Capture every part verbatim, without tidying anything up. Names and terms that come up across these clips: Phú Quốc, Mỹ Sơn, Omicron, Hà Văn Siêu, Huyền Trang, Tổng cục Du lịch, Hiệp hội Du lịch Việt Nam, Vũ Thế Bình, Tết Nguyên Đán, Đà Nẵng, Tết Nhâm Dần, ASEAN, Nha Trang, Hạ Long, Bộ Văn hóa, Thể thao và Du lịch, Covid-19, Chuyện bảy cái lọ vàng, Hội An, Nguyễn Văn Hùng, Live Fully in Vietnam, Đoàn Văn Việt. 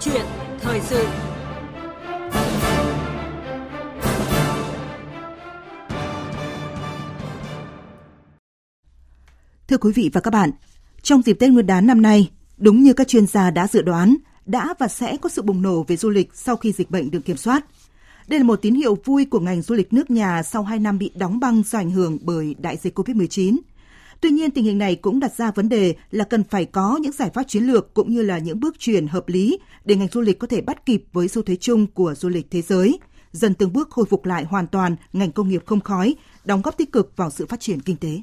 chuyện thời sự. Thưa quý vị và các bạn, trong dịp Tết Nguyên đán năm nay, đúng như các chuyên gia đã dự đoán, đã và sẽ có sự bùng nổ về du lịch sau khi dịch bệnh được kiểm soát. Đây là một tín hiệu vui của ngành du lịch nước nhà sau hai năm bị đóng băng do ảnh hưởng bởi đại dịch covid mười chín. Tuy nhiên, tình hình này cũng đặt ra vấn đề là cần phải có những giải pháp chiến lược cũng như là những bước chuyển hợp lý để ngành du lịch có thể bắt kịp với xu thế chung của du lịch thế giới, dần từng bước khôi phục lại hoàn toàn ngành công nghiệp không khói, đóng góp tích cực vào sự phát triển kinh tế.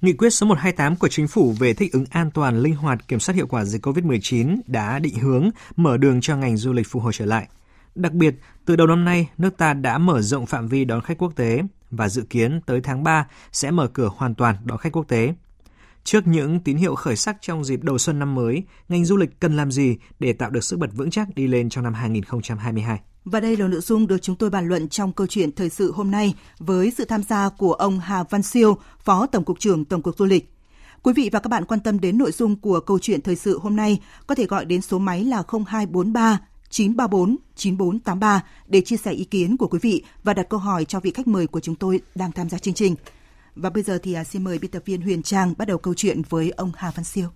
Nghị quyết số một hai tám của Chính phủ về thích ứng an toàn, linh hoạt, kiểm soát hiệu quả dịch covid mười chín đã định hướng mở đường cho ngành du lịch phục hồi trở lại. Đặc biệt, từ đầu năm nay, nước ta đã mở rộng phạm vi đón khách quốc tế và dự kiến tới tháng ba sẽ mở cửa hoàn toàn đón khách quốc tế. Trước những tín hiệu khởi sắc trong dịp đầu xuân năm mới, ngành du lịch cần làm gì để tạo được sức bật vững chắc đi lên trong năm hai nghìn không trăm hai mươi hai? Và đây là nội dung được chúng tôi bàn luận trong câu chuyện thời sự hôm nay với sự tham gia của ông Hà Văn Siêu, Phó Tổng cục trưởng Tổng cục Du lịch. Quý vị và các bạn quan tâm đến nội dung của câu chuyện thời sự hôm nay có thể gọi đến số máy là không hai bốn ba chín ba bốn chín bốn tám ba để chia sẻ ý kiến của quý vị và đặt câu hỏi cho vị khách mời của chúng tôi đang tham gia chương trình. Và bây giờ thì xin mời biên tập viên Huyền Trang bắt đầu câu chuyện với ông Hà Văn Siêu.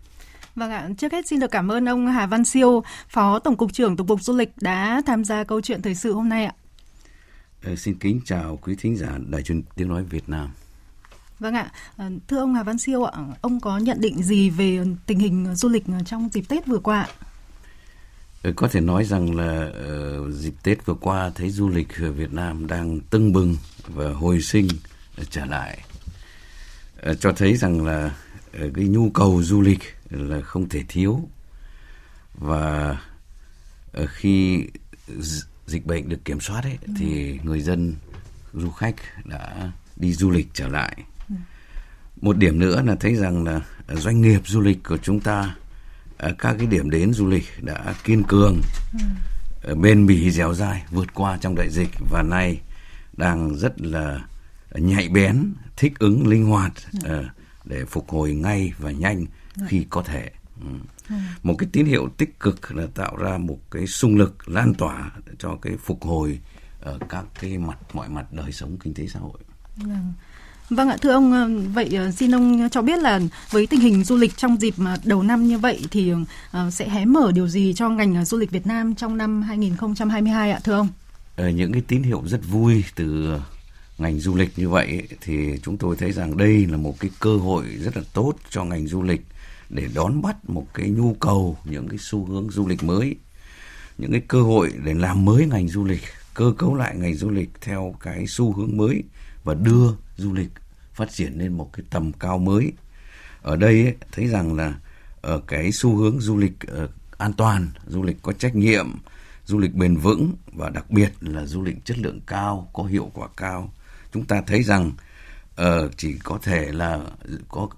Vâng ạ, trước hết xin được cảm ơn ông Hà Văn Siêu, Phó Tổng cục trưởng Tổng cục Du lịch đã tham gia câu chuyện thời sự hôm nay ạ. Ừ, xin kính chào quý thính giả Đài Truyền Tiếng Nói Việt Nam. Vâng ạ, thưa ông Hà Văn Siêu ạ, ông có nhận định gì về tình hình du lịch trong dịp Tết vừa qua ạ? Ừ, có thể nói rằng là uh, dịp Tết vừa qua thấy du lịch ở Việt Nam đang tưng bừng và hồi sinh uh, trở lại. Uh, cho thấy rằng là uh, cái nhu cầu du lịch là không thể thiếu, và khi dịch bệnh được kiểm soát ấy, ừ. thì người dân, du khách đã đi du lịch trở lại. ừ. Một điểm nữa là thấy rằng là doanh nghiệp du lịch của chúng ta, các cái điểm đến du lịch đã kiên cường, ừ. bền bỉ, dẻo dai vượt qua trong đại dịch, và nay đang rất là nhạy bén, thích ứng, linh hoạt ừ. để phục hồi ngay và nhanh khi có thể. ừ. Ừ. Một cái tín hiệu tích cực là tạo ra một cái xung lực lan tỏa cho cái phục hồi ở các cái mặt, mọi mặt đời sống kinh tế xã hội. ừ. Vâng ạ, thưa ông, vậy xin ông cho biết là với tình hình du lịch trong dịp đầu năm như vậy thì sẽ hé mở điều gì cho ngành du lịch Việt Nam trong năm hai nghìn không trăm hai mươi hai ạ, thưa ông? Ở những cái tín hiệu rất vui từ ngành du lịch như vậy thì chúng tôi thấy rằng đây là một cái cơ hội rất là tốt cho ngành du lịch để đón bắt một cái nhu cầu, những cái xu hướng du lịch mới, những cái cơ hội để làm mới ngành du lịch, cơ cấu lại ngành du lịch theo cái xu hướng mới và đưa du lịch phát triển lên một cái tầm cao mới. Ở đây ấy, thấy rằng là ở cái xu hướng du lịch an toàn, du lịch có trách nhiệm, du lịch bền vững và đặc biệt là du lịch chất lượng cao, có hiệu quả cao. Chúng ta thấy rằng uh, chỉ có thể là có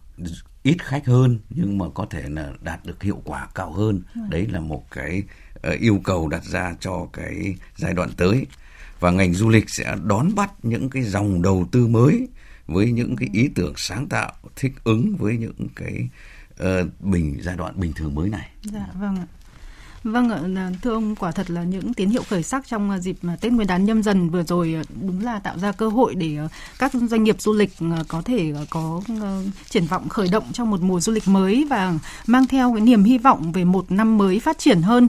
ít khách hơn nhưng mà có thể là đạt được hiệu quả cao hơn. Đấy là một cái uh, yêu cầu đặt ra cho cái giai đoạn tới. Và ngành du lịch sẽ đón bắt những cái dòng đầu tư mới với những cái ý tưởng sáng tạo thích ứng với những cái uh, bình giai đoạn bình thường mới này. Dạ vâng ạ. Vâng ạ, thưa ông, quả thật là những tín hiệu khởi sắc trong dịp Tết Nguyên đán Nhâm Dần vừa rồi đúng là tạo ra cơ hội để các doanh nghiệp du lịch có thể có triển vọng khởi động trong một mùa du lịch mới và mang theo cái niềm hy vọng về một năm mới phát triển hơn.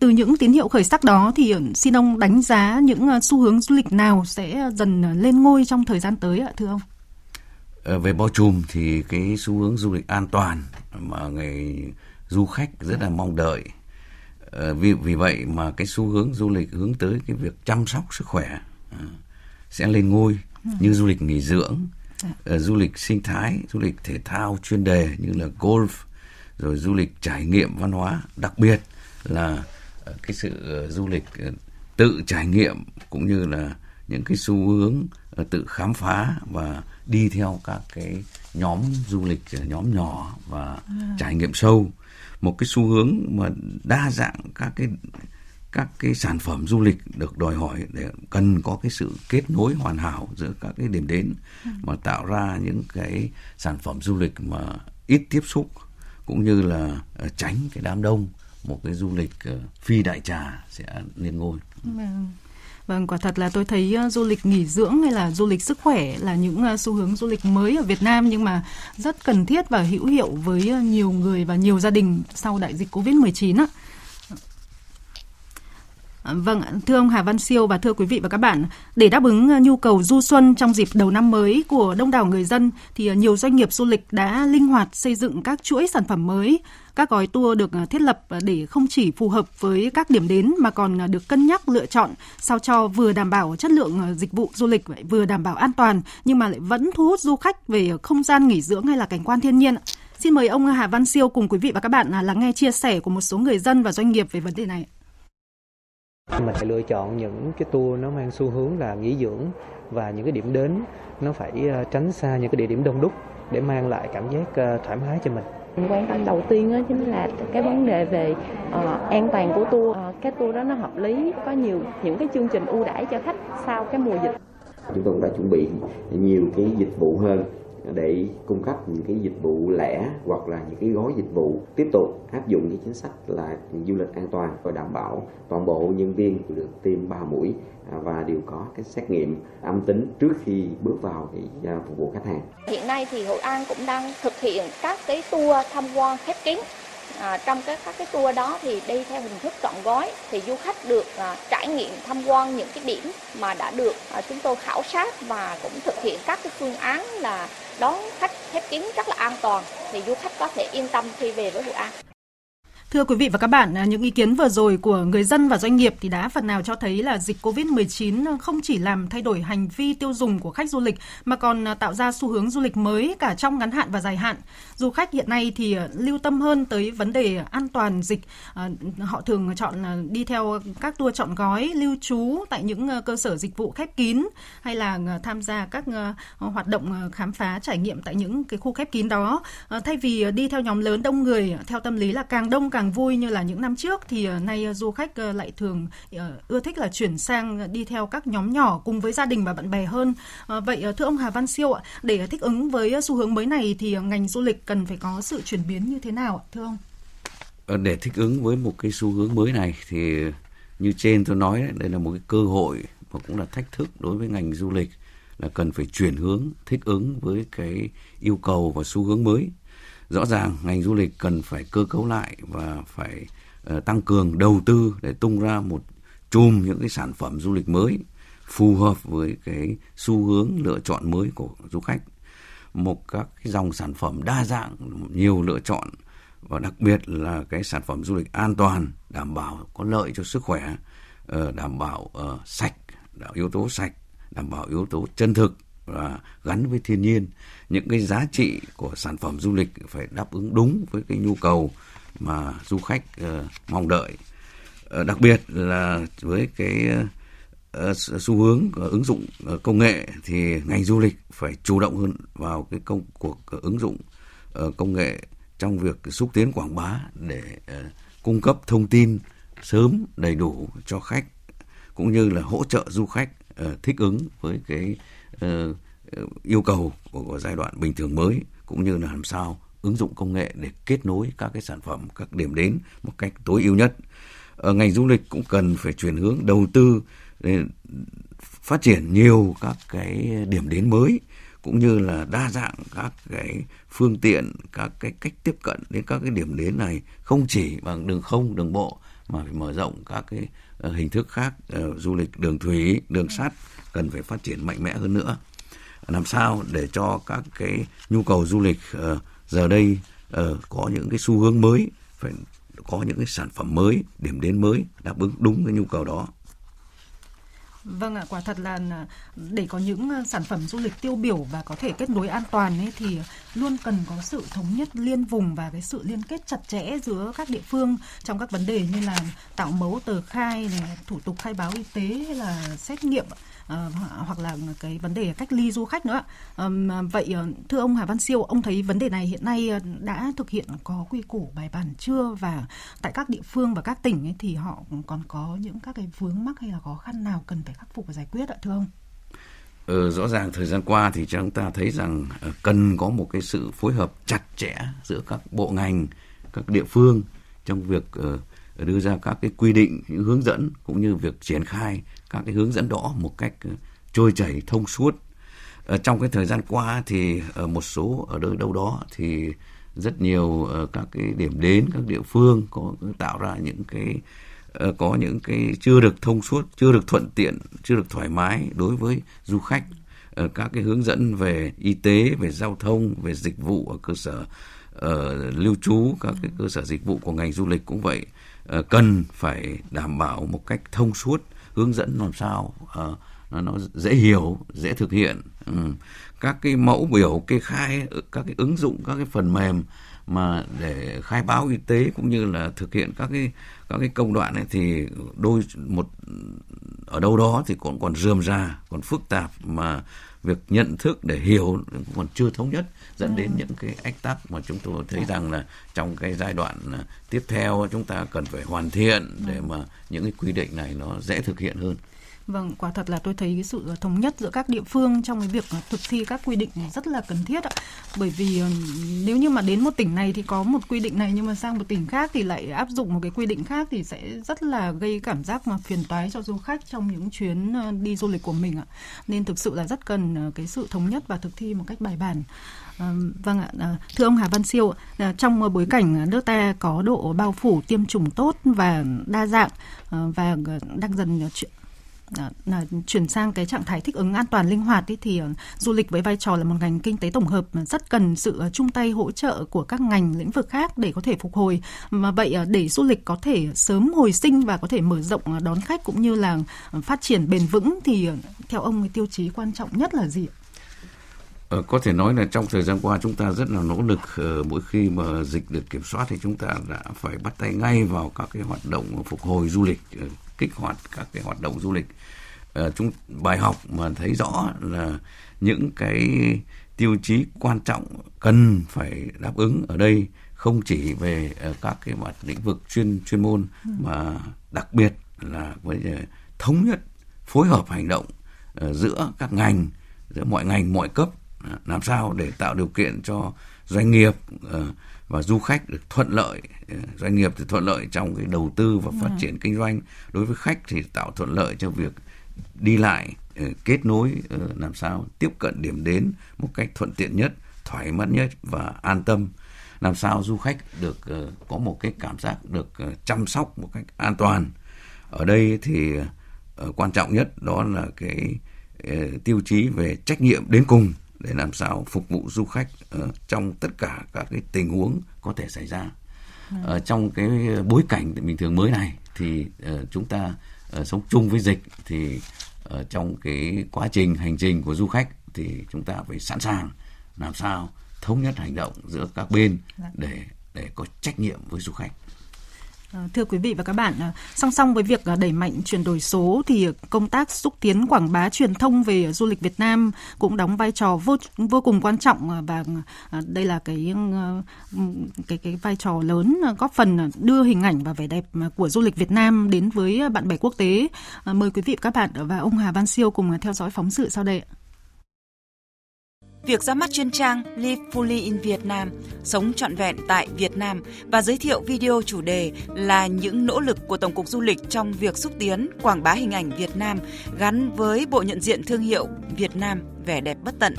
Từ những tín hiệu khởi sắc đó thì xin ông đánh giá những xu hướng du lịch nào sẽ dần lên ngôi trong thời gian tới ạ, thưa ông? Về bao trùm thì cái xu hướng du lịch an toàn mà người du khách rất là mong đợi. Vì, vì vậy mà cái xu hướng du lịch hướng tới cái việc chăm sóc sức khỏe à, sẽ lên ngôi, ừ. như du lịch nghỉ dưỡng, ừ. uh, du lịch sinh thái, du lịch thể thao chuyên đề như là golf, rồi du lịch trải nghiệm văn hóa, đặc biệt là uh, cái sự uh, du lịch uh, tự trải nghiệm cũng như là những cái xu hướng uh, tự khám phá và đi theo các cái nhóm du lịch, uh, nhóm nhỏ và ừ. trải nghiệm sâu. Một cái xu hướng mà đa dạng các cái các cái sản phẩm du lịch được đòi hỏi để cần có cái sự kết nối hoàn hảo giữa các cái điểm đến, ừ. mà tạo ra những cái sản phẩm du lịch mà ít tiếp xúc cũng như là tránh cái đám đông một cái du lịch phi đại trà sẽ lên ngôi. Vâng. Vâng, quả thật là tôi thấy du lịch nghỉ dưỡng hay là du lịch sức khỏe là những xu hướng du lịch mới ở Việt Nam, nhưng mà rất cần thiết và hữu hiệu với nhiều người và nhiều gia đình sau đại dịch covid mười chín ạ. Vâng, thưa ông Hà Văn Siêu và thưa quý vị và các bạn, để đáp ứng nhu cầu du xuân trong dịp đầu năm mới của đông đảo người dân thì nhiều doanh nghiệp du lịch đã linh hoạt xây dựng các chuỗi sản phẩm mới. Các gói tour được thiết lập để không chỉ phù hợp với các điểm đến mà còn được cân nhắc lựa chọn sao cho vừa đảm bảo chất lượng dịch vụ du lịch, vừa đảm bảo an toàn nhưng mà lại vẫn thu hút du khách về không gian nghỉ dưỡng hay là cảnh quan thiên nhiên. Xin mời ông Hà Văn Siêu cùng quý vị và các bạn lắng nghe chia sẻ của một số người dân và doanh nghiệp về vấn đề này. Mình phải lựa chọn những cái tour nó mang xu hướng là nghỉ dưỡng và những cái điểm đến nó phải tránh xa những cái địa điểm đông đúc để mang lại cảm giác thoải mái cho mình. Quan tâm đầu tiên đó chính là cái vấn đề về uh, an toàn của tour. Uh, cái tour đó nó hợp lý, có nhiều những cái chương trình ưu đãi cho khách sau cái mùa dịch. Chúng tôi cũng đã chuẩn bị nhiều cái dịch vụ hơn để cung cấp những cái dịch vụ lẻ hoặc là những cái gói dịch vụ tiếp tục áp dụng cái chính sách là du lịch an toàn và đảm bảo toàn bộ nhân viên được tiêm ba mũi và đều có cái xét nghiệm âm tính trước khi bước vào để phục vụ khách hàng. Hiện nay thì Hội An cũng đang thực hiện các cái tour tham quan khép kín. À, trong các các cái tour đó thì đi theo hình thức trọn gói thì du khách được à, trải nghiệm tham quan những cái điểm mà đã được à, chúng tôi khảo sát và cũng thực hiện các cái phương án là đón khách khép kín rất là an toàn thì du khách có thể yên tâm khi về với Hội An. Thưa quý vị và các bạn, những ý kiến vừa rồi của người dân và doanh nghiệp thì đã phần nào cho thấy là dịch covid mười chín không chỉ làm thay đổi hành vi tiêu dùng của khách du lịch mà còn tạo ra xu hướng du lịch mới cả trong ngắn hạn và dài hạn. Du khách hiện nay thì lưu tâm hơn tới vấn đề an toàn dịch. Họ thường chọn đi theo các tour trọn gói, lưu trú tại những cơ sở dịch vụ khép kín hay là tham gia các hoạt động khám phá, trải nghiệm tại những cái khu khép kín đó. Thay vì đi theo nhóm lớn đông người, theo tâm lý là càng đông càng vui như là những năm trước thì nay du khách lại thường ưa thích là chuyển sang đi theo các nhóm nhỏ cùng với gia đình và bạn bè hơn. Vậy thưa ông Hà Văn Siêu ạ, để thích ứng với xu hướng mới này thì ngành du lịch cần phải có sự chuyển biến như thế nào ạ, thưa ông? Để thích ứng với một cái xu hướng mới này thì như trên tôi nói đấy, đây là một cái cơ hội và cũng là thách thức đối với ngành du lịch, là cần phải chuyển hướng thích ứng với cái yêu cầu và xu hướng mới. Rõ ràng ngành du lịch cần phải cơ cấu lại và phải uh, tăng cường đầu tư để tung ra một chùm những cái sản phẩm du lịch mới phù hợp với cái xu hướng lựa chọn mới của du khách. Một các cái dòng sản phẩm đa dạng, nhiều lựa chọn và đặc biệt là cái sản phẩm du lịch an toàn, đảm bảo có lợi cho sức khỏe, uh, đảm bảo uh, sạch, đảm bảo yếu tố sạch, đảm bảo yếu tố chân thực và gắn với thiên nhiên. Những cái giá trị của sản phẩm du lịch phải đáp ứng đúng với cái nhu cầu mà du khách uh, mong đợi. Uh, đặc biệt là với cái uh, xu hướng uh, ứng dụng uh, công nghệ thì ngành du lịch phải chủ động hơn vào cái công cuộc uh, ứng dụng uh, công nghệ trong việc xúc tiến quảng bá để uh, cung cấp thông tin sớm đầy đủ cho khách cũng như là hỗ trợ du khách uh, thích ứng với cái Uh, yêu cầu của, của giai đoạn bình thường mới, cũng như là làm sao ứng dụng công nghệ để kết nối các cái sản phẩm, các điểm đến một cách tối ưu nhất. Uh, ngành du lịch cũng cần phải chuyển hướng đầu tư để phát triển nhiều các cái điểm đến mới, cũng như là đa dạng các cái phương tiện, các cái cách tiếp cận đến các cái điểm đến này, không chỉ bằng đường không, đường bộ mà phải mở rộng các cái uh, hình thức khác, uh, du lịch đường thủy, đường sắt cần phải phát triển mạnh mẽ hơn nữa. Làm sao để cho các cái nhu cầu du lịch uh, giờ đây uh, có những cái xu hướng mới, phải có những cái sản phẩm mới, điểm đến mới đáp ứng đúng cái nhu cầu đó. Vâng ạ, quả thật là để có những sản phẩm du lịch tiêu biểu và có thể kết nối an toàn ấy, thì luôn cần có sự thống nhất liên vùng và cái sự liên kết chặt chẽ giữa các địa phương trong các vấn đề như là tạo mẫu tờ khai, này, thủ tục khai báo y tế hay là xét nghiệm. À, hoặc là cái vấn đề cách ly du khách nữa. À, vậy thưa ông Hà Văn Siêu, ông thấy vấn đề này hiện nay đã thực hiện có quy củ bài bản chưa, và tại các địa phương và các tỉnh ấy thì họ còn có những các cái vướng mắc hay là khó khăn nào cần phải khắc phục và giải quyết ạ, thưa ông? Ừ, rõ ràng thời gian qua thì chúng ta thấy rằng cần có một cái sự phối hợp chặt chẽ giữa các bộ ngành, các địa phương trong việc uh, đưa ra các cái quy định, những hướng dẫn cũng như việc triển khai các cái hướng dẫn đó một cách trôi chảy, thông suốt. Ở trong cái thời gian qua thì ở một số ở đâu đó thì rất nhiều các cái điểm đến, các địa phương có tạo ra những cái có những cái chưa được thông suốt, chưa được thuận tiện, chưa được thoải mái đối với du khách. Các cái hướng dẫn về y tế, về giao thông, về dịch vụ ở cơ sở uh, lưu trú, các cái cơ sở dịch vụ của ngành du lịch cũng vậy, uh, cần phải đảm bảo một cách thông suốt, hướng dẫn làm sao uh, nó, nó dễ hiểu, dễ thực hiện. Uh, các cái mẫu biểu kê khai, các cái ứng dụng, các cái phần mềm mà để khai báo y tế cũng như là thực hiện các cái các cái công đoạn ấy thì đôi một ở đâu đó thì còn còn rườm rà, còn phức tạp, mà việc nhận thức để hiểu còn chưa thống nhất, dẫn đến những cái ách tắc mà chúng tôi thấy rằng là trong cái giai đoạn tiếp theo chúng ta cần phải hoàn thiện để mà những cái quy định này nó dễ thực hiện hơn. Vâng, quả thật là tôi thấy cái sự thống nhất giữa các địa phương trong cái việc thực thi các quy định này rất là cần thiết ạ. Bởi vì nếu như mà đến một tỉnh này thì có một quy định này, nhưng mà sang một tỉnh khác thì lại áp dụng một cái quy định khác thì sẽ rất là gây cảm giác mà phiền toái cho du khách trong những chuyến đi du lịch của mình ạ. Nên thực sự là rất cần cái sự thống nhất và thực thi một cách bài bản. À, vâng ạ, à, thưa ông Hà Văn Siêu, à, trong bối cảnh nước ta có độ bao phủ tiêm chủng tốt và đa dạng à, và đang dần chuyện là chuyển sang cái trạng thái thích ứng an toàn linh hoạt ấy, thì du lịch với vai trò là một ngành kinh tế tổng hợp rất cần sự chung tay hỗ trợ của các ngành lĩnh vực khác để có thể phục hồi. Mà vậy để du lịch có thể sớm hồi sinh và có thể mở rộng đón khách cũng như là phát triển bền vững thì theo ông cái tiêu chí quan trọng nhất là gì ạ? Ờ, có thể nói là trong thời gian qua chúng ta rất là nỗ lực, ờ, mỗi khi mà dịch được kiểm soát thì chúng ta đã phải bắt tay ngay vào các cái hoạt động phục hồi du lịch, ờ, kích hoạt các cái hoạt động du lịch. Ờ, chúng, bài học mà thấy rõ là những cái tiêu chí quan trọng cần phải đáp ứng ở đây không chỉ về uh, các cái mặt lĩnh vực chuyên chuyên môn ừ. mà đặc biệt là với uh, thống nhất phối hợp hành động uh, giữa các ngành, giữa mọi ngành, mọi cấp, làm sao để tạo điều kiện cho doanh nghiệp và du khách được thuận lợi, doanh nghiệp thì thuận lợi trong cái đầu tư và phát triển kinh doanh, đối với khách thì tạo thuận lợi cho việc đi lại, kết nối, làm sao tiếp cận điểm đến một cách thuận tiện nhất, thoải mái nhất và an tâm, làm sao du khách được có một cái cảm giác được chăm sóc một cách an toàn. Ở đây thì quan trọng nhất đó là cái tiêu chí về trách nhiệm đến cùng để làm sao phục vụ du khách uh, trong tất cả các cái tình huống có thể xảy ra. Uh, trong cái bối cảnh bình thường mới này thì uh, chúng ta uh, sống chung với dịch thì uh, trong cái quá trình hành trình của du khách thì chúng ta phải sẵn sàng làm sao thống nhất hành động giữa các bên để để có trách nhiệm với du khách. Thưa quý vị và các bạn, song song với việc đẩy mạnh chuyển đổi số thì công tác xúc tiến quảng bá truyền thông về du lịch Việt Nam cũng đóng vai trò vô vô cùng quan trọng, và đây là cái cái cái vai trò lớn góp phần đưa hình ảnh và vẻ đẹp của du lịch Việt Nam đến với bạn bè quốc tế. Mời quý vị và các bạn và ông Hà Văn Siêu cùng theo dõi phóng sự sau đây. Việc ra mắt chuyên trang Live Fully in Vietnam, sống trọn vẹn tại Việt Nam, và giới thiệu video chủ đề là những nỗ lực của Tổng cục Du lịch trong việc xúc tiến quảng bá hình ảnh Việt Nam gắn với bộ nhận diện thương hiệu Việt Nam vẻ đẹp bất tận.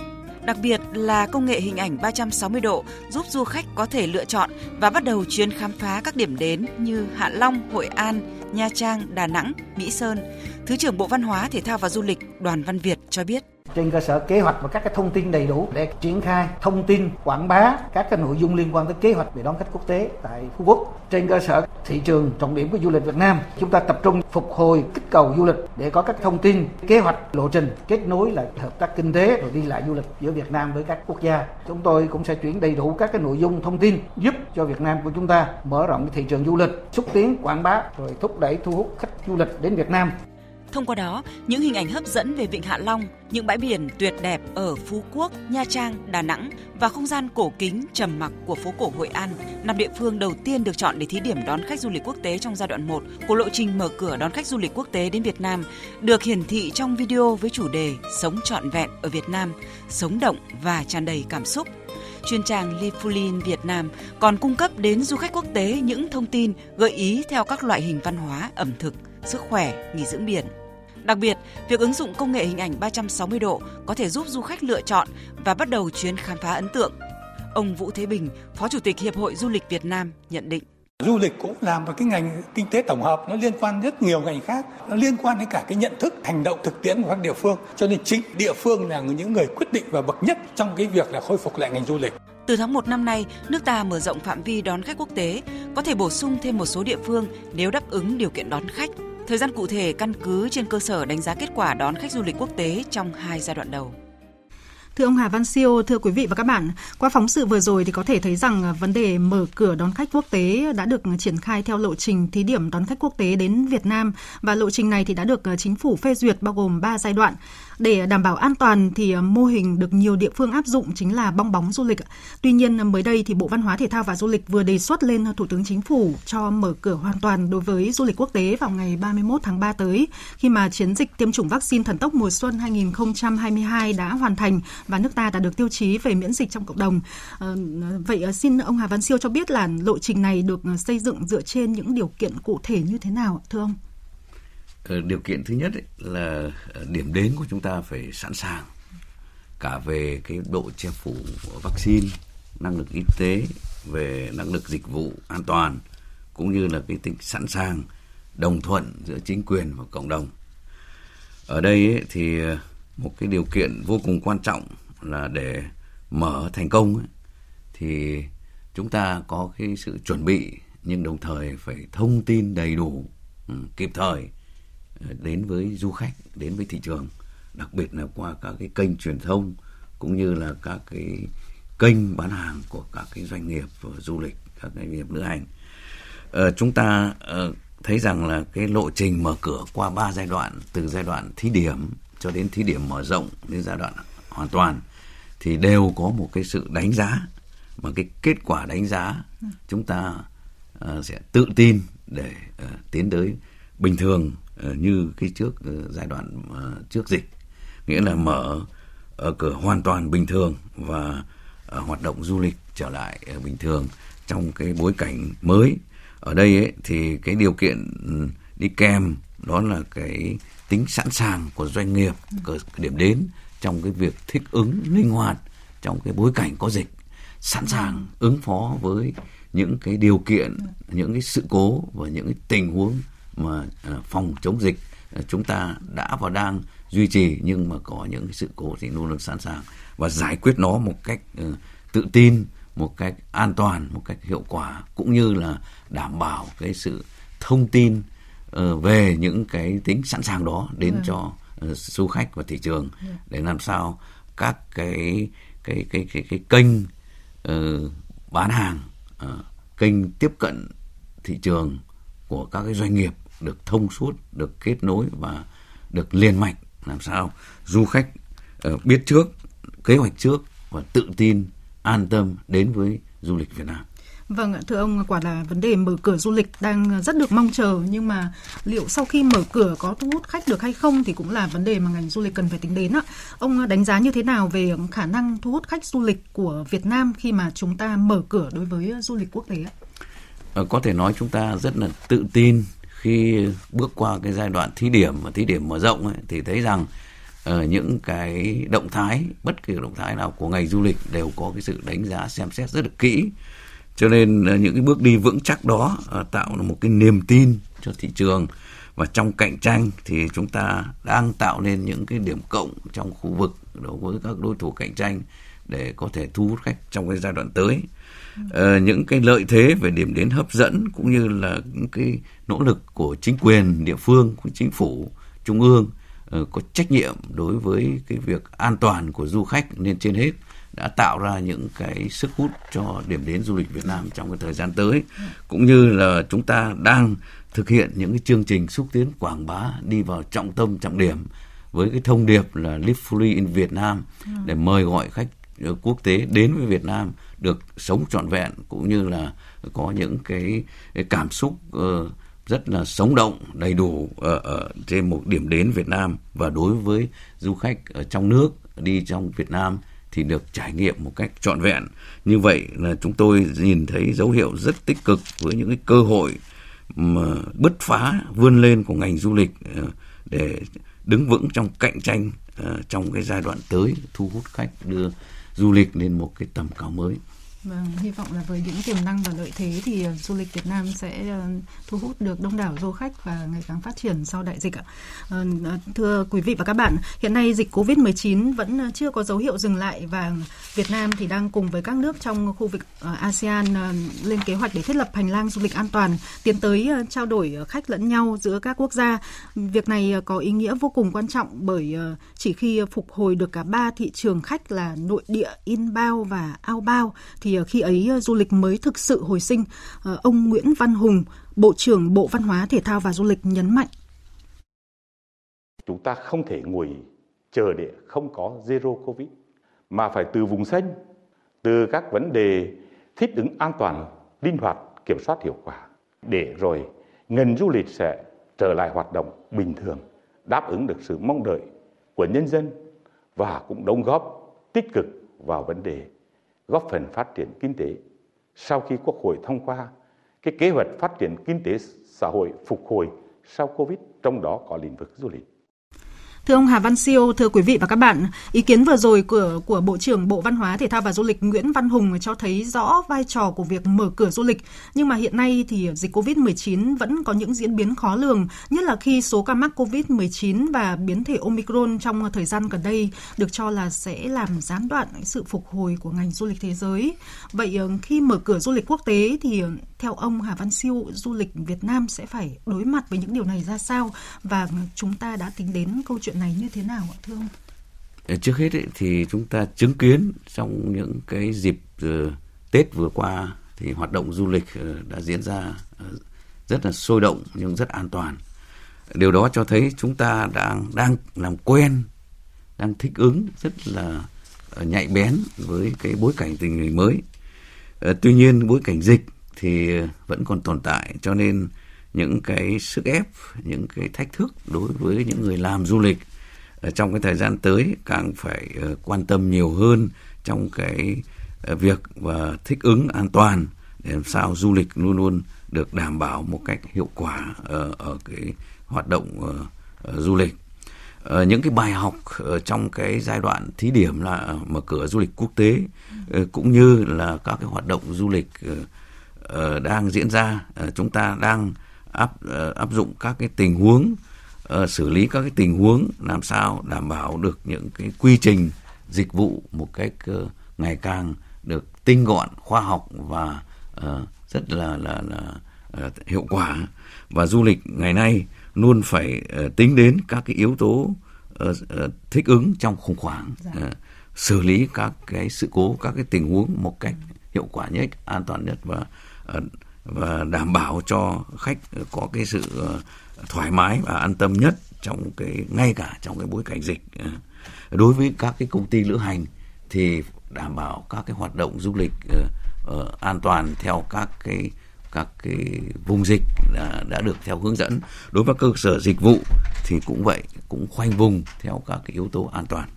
Đặc biệt là công nghệ hình ảnh ba trăm sáu mươi độ giúp du khách có thể lựa chọn và bắt đầu chuyến khám phá các điểm đến như Hạ Long, Hội An, Nha Trang, Đà Nẵng, Mỹ Sơn. Thứ trưởng Bộ Văn hóa, Thể thao và Du lịch Đoàn Văn Việt cho biết. Trên cơ sở kế hoạch và các cái thông tin đầy đủ để triển khai thông tin quảng bá các cái nội dung liên quan tới kế hoạch về đón khách quốc tế tại Phú Quốc, trên cơ sở thị trường trọng điểm của du lịch Việt Nam, chúng ta tập trung phục hồi kích cầu du lịch để có các thông tin, kế hoạch, lộ trình kết nối lại hợp tác kinh tế rồi đi lại du lịch giữa Việt Nam với các quốc gia. Chúng tôi cũng sẽ chuyển đầy đủ các cái nội dung thông tin giúp cho Việt Nam của chúng ta mở rộng thị trường du lịch, xúc tiến quảng bá rồi thúc đẩy thu hút khách du lịch đến Việt Nam. Thông qua đó, những hình ảnh hấp dẫn về Vịnh Hạ Long, những bãi biển tuyệt đẹp ở Phú Quốc, Nha Trang, Đà Nẵng và không gian cổ kính trầm mặc của phố cổ Hội An, năm địa phương đầu tiên được chọn để thí điểm đón khách du lịch quốc tế trong giai đoạn một của lộ trình mở cửa đón khách du lịch quốc tế đến Việt Nam, được hiển thị trong video với chủ đề Sống trọn vẹn ở Việt Nam, sống động và tràn đầy cảm xúc. chuyên trang Live Fully in Vietnam còn cung cấp đến du khách quốc tế những thông tin gợi ý theo các loại hình văn hóa, ẩm thực, sức khỏe, nghỉ dưỡng biển. Đặc biệt, việc ứng dụng công nghệ hình ảnh ba trăm sáu mươi độ có thể giúp du khách lựa chọn và bắt đầu chuyến khám phá ấn tượng. Ông Vũ Thế Bình, Phó Chủ tịch Hiệp hội Du lịch Việt Nam nhận định. Du lịch cũng làm một cái ngành kinh tế tổng hợp, nó liên quan rất nhiều ngành khác, nó liên quan đến cả cái nhận thức, hành động thực tiễn của các địa phương. Cho nên chính địa phương là những người quyết định và bậc nhất trong cái việc là khôi phục lại ngành du lịch. Từ tháng một năm nay, nước ta mở rộng phạm vi đón khách quốc tế, có thể bổ sung thêm một số địa phương nếu đáp ứng điều kiện đón khách. Thời gian cụ thể căn cứ trên cơ sở đánh giá kết quả đón khách du lịch quốc tế trong hai giai đoạn đầu. Thưa ông Hà Văn Siêu, thưa quý vị và các bạn, qua phóng sự vừa rồi thì có thể thấy rằng vấn đề mở cửa đón khách quốc tế đã được triển khai theo lộ trình thí điểm đón khách quốc tế đến Việt Nam, và lộ trình này thì đã được chính phủ phê duyệt bao gồm ba giai đoạn. Để đảm bảo an toàn thì mô hình được nhiều địa phương áp dụng chính là bong bóng du lịch. Tuy nhiên mới đây thì Bộ Văn hóa, Thể thao và Du lịch vừa đề xuất lên Thủ tướng Chính phủ cho mở cửa hoàn toàn đối với du lịch quốc tế vào ngày ba mươi mốt tháng ba tới, khi mà chiến dịch tiêm chủng vaccine thần tốc mùa xuân hai nghìn không trăm hai mươi hai đã hoàn thành và nước ta đã được tiêu chí về miễn dịch trong cộng đồng. Vậy xin ông Hà Văn Siêu cho biết là lộ trình này được xây dựng dựa trên những điều kiện cụ thể như thế nào, thưa ông? Điều kiện thứ nhất ấy là điểm đến của chúng ta phải sẵn sàng cả về cái độ che phủ của vaccine, năng lực y tế, về năng lực dịch vụ an toàn, cũng như là cái tính sẵn sàng đồng thuận giữa chính quyền và cộng đồng. Ở đây ấy, thì một cái điều kiện vô cùng quan trọng là để mở thành công ấy, thì chúng ta có cái sự chuẩn bị, nhưng đồng thời phải thông tin đầy đủ, kịp thời đến với du khách, đến với thị trường, đặc biệt là qua các cái kênh truyền thông cũng như là các cái kênh bán hàng của các cái doanh nghiệp du lịch, các cái doanh nghiệp lữ hành. Ờ, chúng ta uh, thấy rằng là cái lộ trình mở cửa qua ba giai đoạn, từ giai đoạn thí điểm cho đến thí điểm mở rộng đến giai đoạn hoàn toàn, thì đều có một cái sự đánh giá, mà cái kết quả đánh giá chúng ta uh, sẽ tự tin để uh, tiến tới bình thường như cái trước giai đoạn trước dịch, nghĩa là mở cửa hoàn toàn bình thường và hoạt động du lịch trở lại bình thường trong cái bối cảnh mới. Ở đây ấy, thì cái điều kiện đi kèm đó là cái tính sẵn sàng của doanh nghiệp, của điểm đến trong cái việc thích ứng linh hoạt trong cái bối cảnh có dịch, sẵn sàng ứng phó với những cái điều kiện, những cái sự cố và những cái tình huống mà phòng chống dịch chúng ta đã và đang duy trì, nhưng mà có những sự cố thì luôn luôn sẵn sàng và giải quyết nó một cách tự tin, một cách an toàn, một cách hiệu quả, cũng như là đảm bảo cái sự thông tin về những cái tính sẵn sàng đó đến ừ. cho du khách và thị trường, ừ. để làm sao các cái cái cái cái, cái kênh uh, bán hàng, uh, kênh tiếp cận thị trường của các cái doanh nghiệp được thông suốt, được kết nối và được liên mạch, làm sao du khách biết trước, kế hoạch trước và tự tin, an tâm đến với du lịch Việt Nam. Vâng ạ, thưa ông, quả là vấn đề mở cửa du lịch đang rất được mong chờ, nhưng mà liệu sau khi mở cửa có thu hút khách được hay không thì cũng là vấn đề mà ngành du lịch cần phải tính đến ạ. Ông đánh giá như thế nào về khả năng thu hút khách du lịch của Việt Nam khi mà chúng ta mở cửa đối với du lịch quốc tế ạ? Có thể nói chúng ta rất là tự tin khi bước qua cái giai đoạn thí điểm và thí điểm mở rộng ấy, thì thấy rằng uh, những cái động thái, bất kỳ động thái nào của ngành du lịch đều có cái sự đánh giá, xem xét rất là kỹ. Cho nên uh, những cái bước đi vững chắc đó uh, tạo một cái niềm tin cho thị trường, và trong cạnh tranh thì chúng ta đang tạo nên những cái điểm cộng trong khu vực đối với các đối thủ cạnh tranh để có thể thu hút khách trong cái giai đoạn tới. Uh, những cái lợi thế về điểm đến hấp dẫn cũng như là những cái nỗ lực của chính quyền địa phương, của chính phủ, trung ương uh, có trách nhiệm đối với cái việc an toàn của du khách, nên trên hết đã tạo ra những cái sức hút cho điểm đến du lịch Việt Nam trong cái thời gian tới, cũng như là chúng ta đang thực hiện những cái chương trình xúc tiến quảng bá đi vào trọng tâm trọng điểm với cái thông điệp là Live Fully in Vietnam, để mời gọi khách quốc tế đến với Việt Nam được sống trọn vẹn, cũng như là có những cái cảm xúc rất là sống động, đầy đủ ở trên một điểm đến Việt Nam. Và đối với du khách ở trong nước đi trong Việt Nam thì được trải nghiệm một cách trọn vẹn. Như vậy là chúng tôi nhìn thấy dấu hiệu rất tích cực với những cái cơ hội mà bứt phá vươn lên của ngành du lịch để đứng vững trong cạnh tranh trong cái giai đoạn tới, thu hút khách, đưa du lịch lên một cái tầm cao mới. Vâng, hy vọng là với những tiềm năng và lợi thế thì du lịch Việt Nam sẽ thu hút được đông đảo du khách và ngày càng phát triển sau đại dịch ạ. Thưa quý vị và các bạn, hiện nay dịch covid mười chín vẫn chưa có dấu hiệu dừng lại và Việt Nam thì đang cùng với các nước trong khu vực ASEAN lên kế hoạch để thiết lập hành lang du lịch an toàn, tiến tới trao đổi khách lẫn nhau giữa các quốc gia. Việc này có ý nghĩa vô cùng quan trọng bởi chỉ khi phục hồi được cả ba thị trường khách là nội địa, inbound và outbound thì khi ấy du lịch mới thực sự hồi sinh. Ông Nguyễn Văn Hùng, Bộ trưởng Bộ Văn hóa, Thể thao và Du lịch nhấn mạnh. Chúng ta không thể ngồi chờ để không có zero Covid, mà phải từ vùng xanh, từ các vấn đề thích ứng an toàn, linh hoạt, kiểm soát hiệu quả, để rồi ngành du lịch sẽ trở lại hoạt động bình thường, đáp ứng được sự mong đợi của nhân dân và cũng đóng góp tích cực vào vấn đề góp phần phát triển kinh tế. Sau khi Quốc hội thông qua cái kế hoạch phát triển kinh tế xã hội phục hồi sau Covid, trong đó có lĩnh vực du lịch. Thưa ông Hà Văn Siêu, thưa quý vị và các bạn, ý kiến vừa rồi của, của Bộ trưởng Bộ Văn hóa, Thể thao và Du lịch Nguyễn Văn Hùng cho thấy rõ vai trò của việc mở cửa du lịch. Nhưng mà hiện nay thì dịch covid mười chín vẫn có những diễn biến khó lường, nhất là khi số ca mắc covid mười chín và biến thể Omicron trong thời gian gần đây được cho là sẽ làm gián đoạn sự phục hồi của ngành du lịch thế giới. Vậy khi mở cửa du lịch quốc tế thì theo ông Hà Văn Siêu, du lịch Việt Nam sẽ phải đối mặt với những điều này ra sao và chúng ta đã tính đến câu chuyện này như thế nào ạ, thưa ông? Trước hết ấy, thì chúng ta chứng kiến trong những cái dịp uh, Tết vừa qua thì hoạt động du lịch uh, đã diễn ra uh, rất là sôi động nhưng rất an toàn. Điều đó cho thấy chúng ta đang đang làm quen, đang thích ứng rất là uh, nhạy bén với cái bối cảnh tình hình mới. Uh, tuy nhiên bối cảnh dịch thì vẫn còn tồn tại, cho nên những cái sức ép, những cái thách thức đối với những người làm du lịch trong cái thời gian tới càng phải quan tâm nhiều hơn trong cái việc và thích ứng an toàn để làm sao du lịch luôn luôn được đảm bảo một cách hiệu quả ở cái hoạt động du lịch. Những cái bài học trong cái giai đoạn thí điểm là mở cửa du lịch quốc tế cũng như là các cái hoạt động du lịch đang diễn ra, chúng ta đang áp áp dụng các cái tình huống, xử lý các cái tình huống làm sao đảm bảo được những cái quy trình dịch vụ một cách ngày càng được tinh gọn, khoa học và rất là là là hiệu quả. Và du lịch ngày nay luôn phải tính đến các cái yếu tố thích ứng trong khủng hoảng, xử lý các cái sự cố, các cái tình huống một cách hiệu quả nhất, an toàn nhất và và đảm bảo cho khách có cái sự thoải mái và an tâm nhất trong cái ngay cả trong cái bối cảnh dịch. Đối với các cái công ty lữ hành thì đảm bảo các cái hoạt động du lịch an toàn theo các cái các cái vùng dịch đã, đã được theo hướng dẫn. Đối với cơ sở dịch vụ thì cũng vậy, cũng khoanh vùng theo các cái yếu tố an toàn.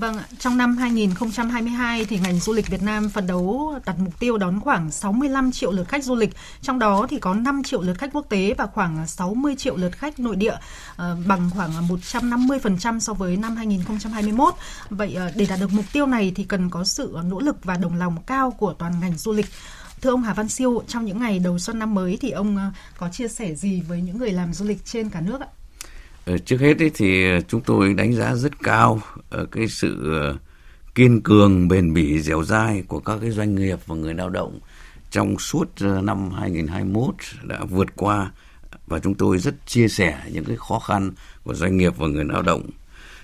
Vâng, trong năm hai nghìn không trăm hai mươi hai thì ngành du lịch Việt Nam phấn đấu đặt mục tiêu đón khoảng sáu mươi lăm triệu lượt khách du lịch, trong đó thì có năm triệu lượt khách quốc tế và khoảng sáu mươi triệu lượt khách nội địa, bằng khoảng một trăm năm mươi phần trăm so với năm hai nghìn không trăm hai mươi mốt. Vậy để đạt được mục tiêu này thì cần có sự nỗ lực và đồng lòng cao của toàn ngành du lịch. Thưa ông Hà Văn Siêu, trong những ngày đầu xuân năm mới thì ông có chia sẻ gì với những người làm du lịch trên cả nước ạ? Trước hết ấy thì chúng tôi đánh giá rất cao cái sự kiên cường, bền bỉ, dẻo dai của các cái doanh nghiệp và người lao động trong suốt năm hai nghìn không trăm hai mươi mốt đã vượt qua, và chúng tôi rất chia sẻ những cái khó khăn của doanh nghiệp và người lao động.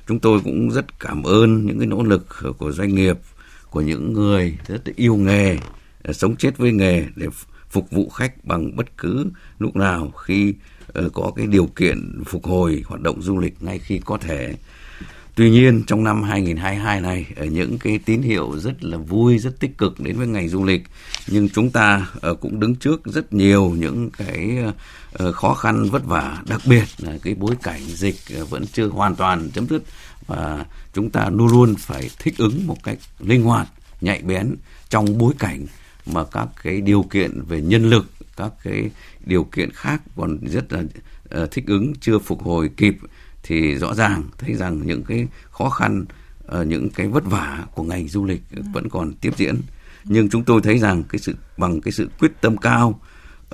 Chúng tôi cũng rất cảm ơn những cái nỗ lực của doanh nghiệp, của những người rất yêu nghề, sống chết với nghề để phục vụ khách bằng bất cứ lúc nào khi có cái điều kiện phục hồi hoạt động du lịch ngay khi có thể. Tuy nhiên trong năm hai nghìn không trăm hai mươi hai này, những cái tín hiệu rất là vui, rất tích cực đến với ngành du lịch, nhưng chúng ta cũng đứng trước rất nhiều những cái khó khăn vất vả, đặc biệt là cái bối cảnh dịch vẫn chưa hoàn toàn chấm dứt. và chúng ta luôn luôn phải thích ứng một cách linh hoạt, nhạy bén trong bối cảnh mà các cái điều kiện về nhân lực, các cái điều kiện khác còn rất là uh, thích ứng, chưa phục hồi kịp, thì rõ ràng thấy rằng những cái khó khăn, uh, những cái vất vả của ngành du lịch vẫn còn tiếp diễn. Nhưng chúng tôi thấy rằng cái sự bằng cái sự quyết tâm cao,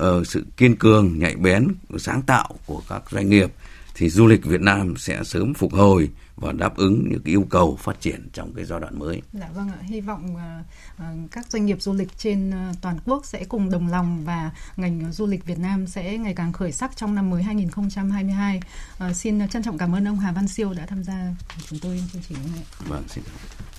uh, sự kiên cường, nhạy bén, sáng tạo của các doanh nghiệp thì du lịch Việt Nam sẽ sớm phục hồi và đáp ứng những cái yêu cầu phát triển trong cái giai đoạn mới. Dạ vâng ạ, hy vọng uh, các doanh nghiệp du lịch trên uh, toàn quốc sẽ cùng đồng lòng và ngành du lịch Việt Nam sẽ ngày càng khởi sắc trong năm mới hai không hai hai. Uh, xin trân trọng cảm ơn ông Hà Văn Siêu đã tham gia cùng chúng tôi chương trình hôm nay. Vâng, xin cảm ơn.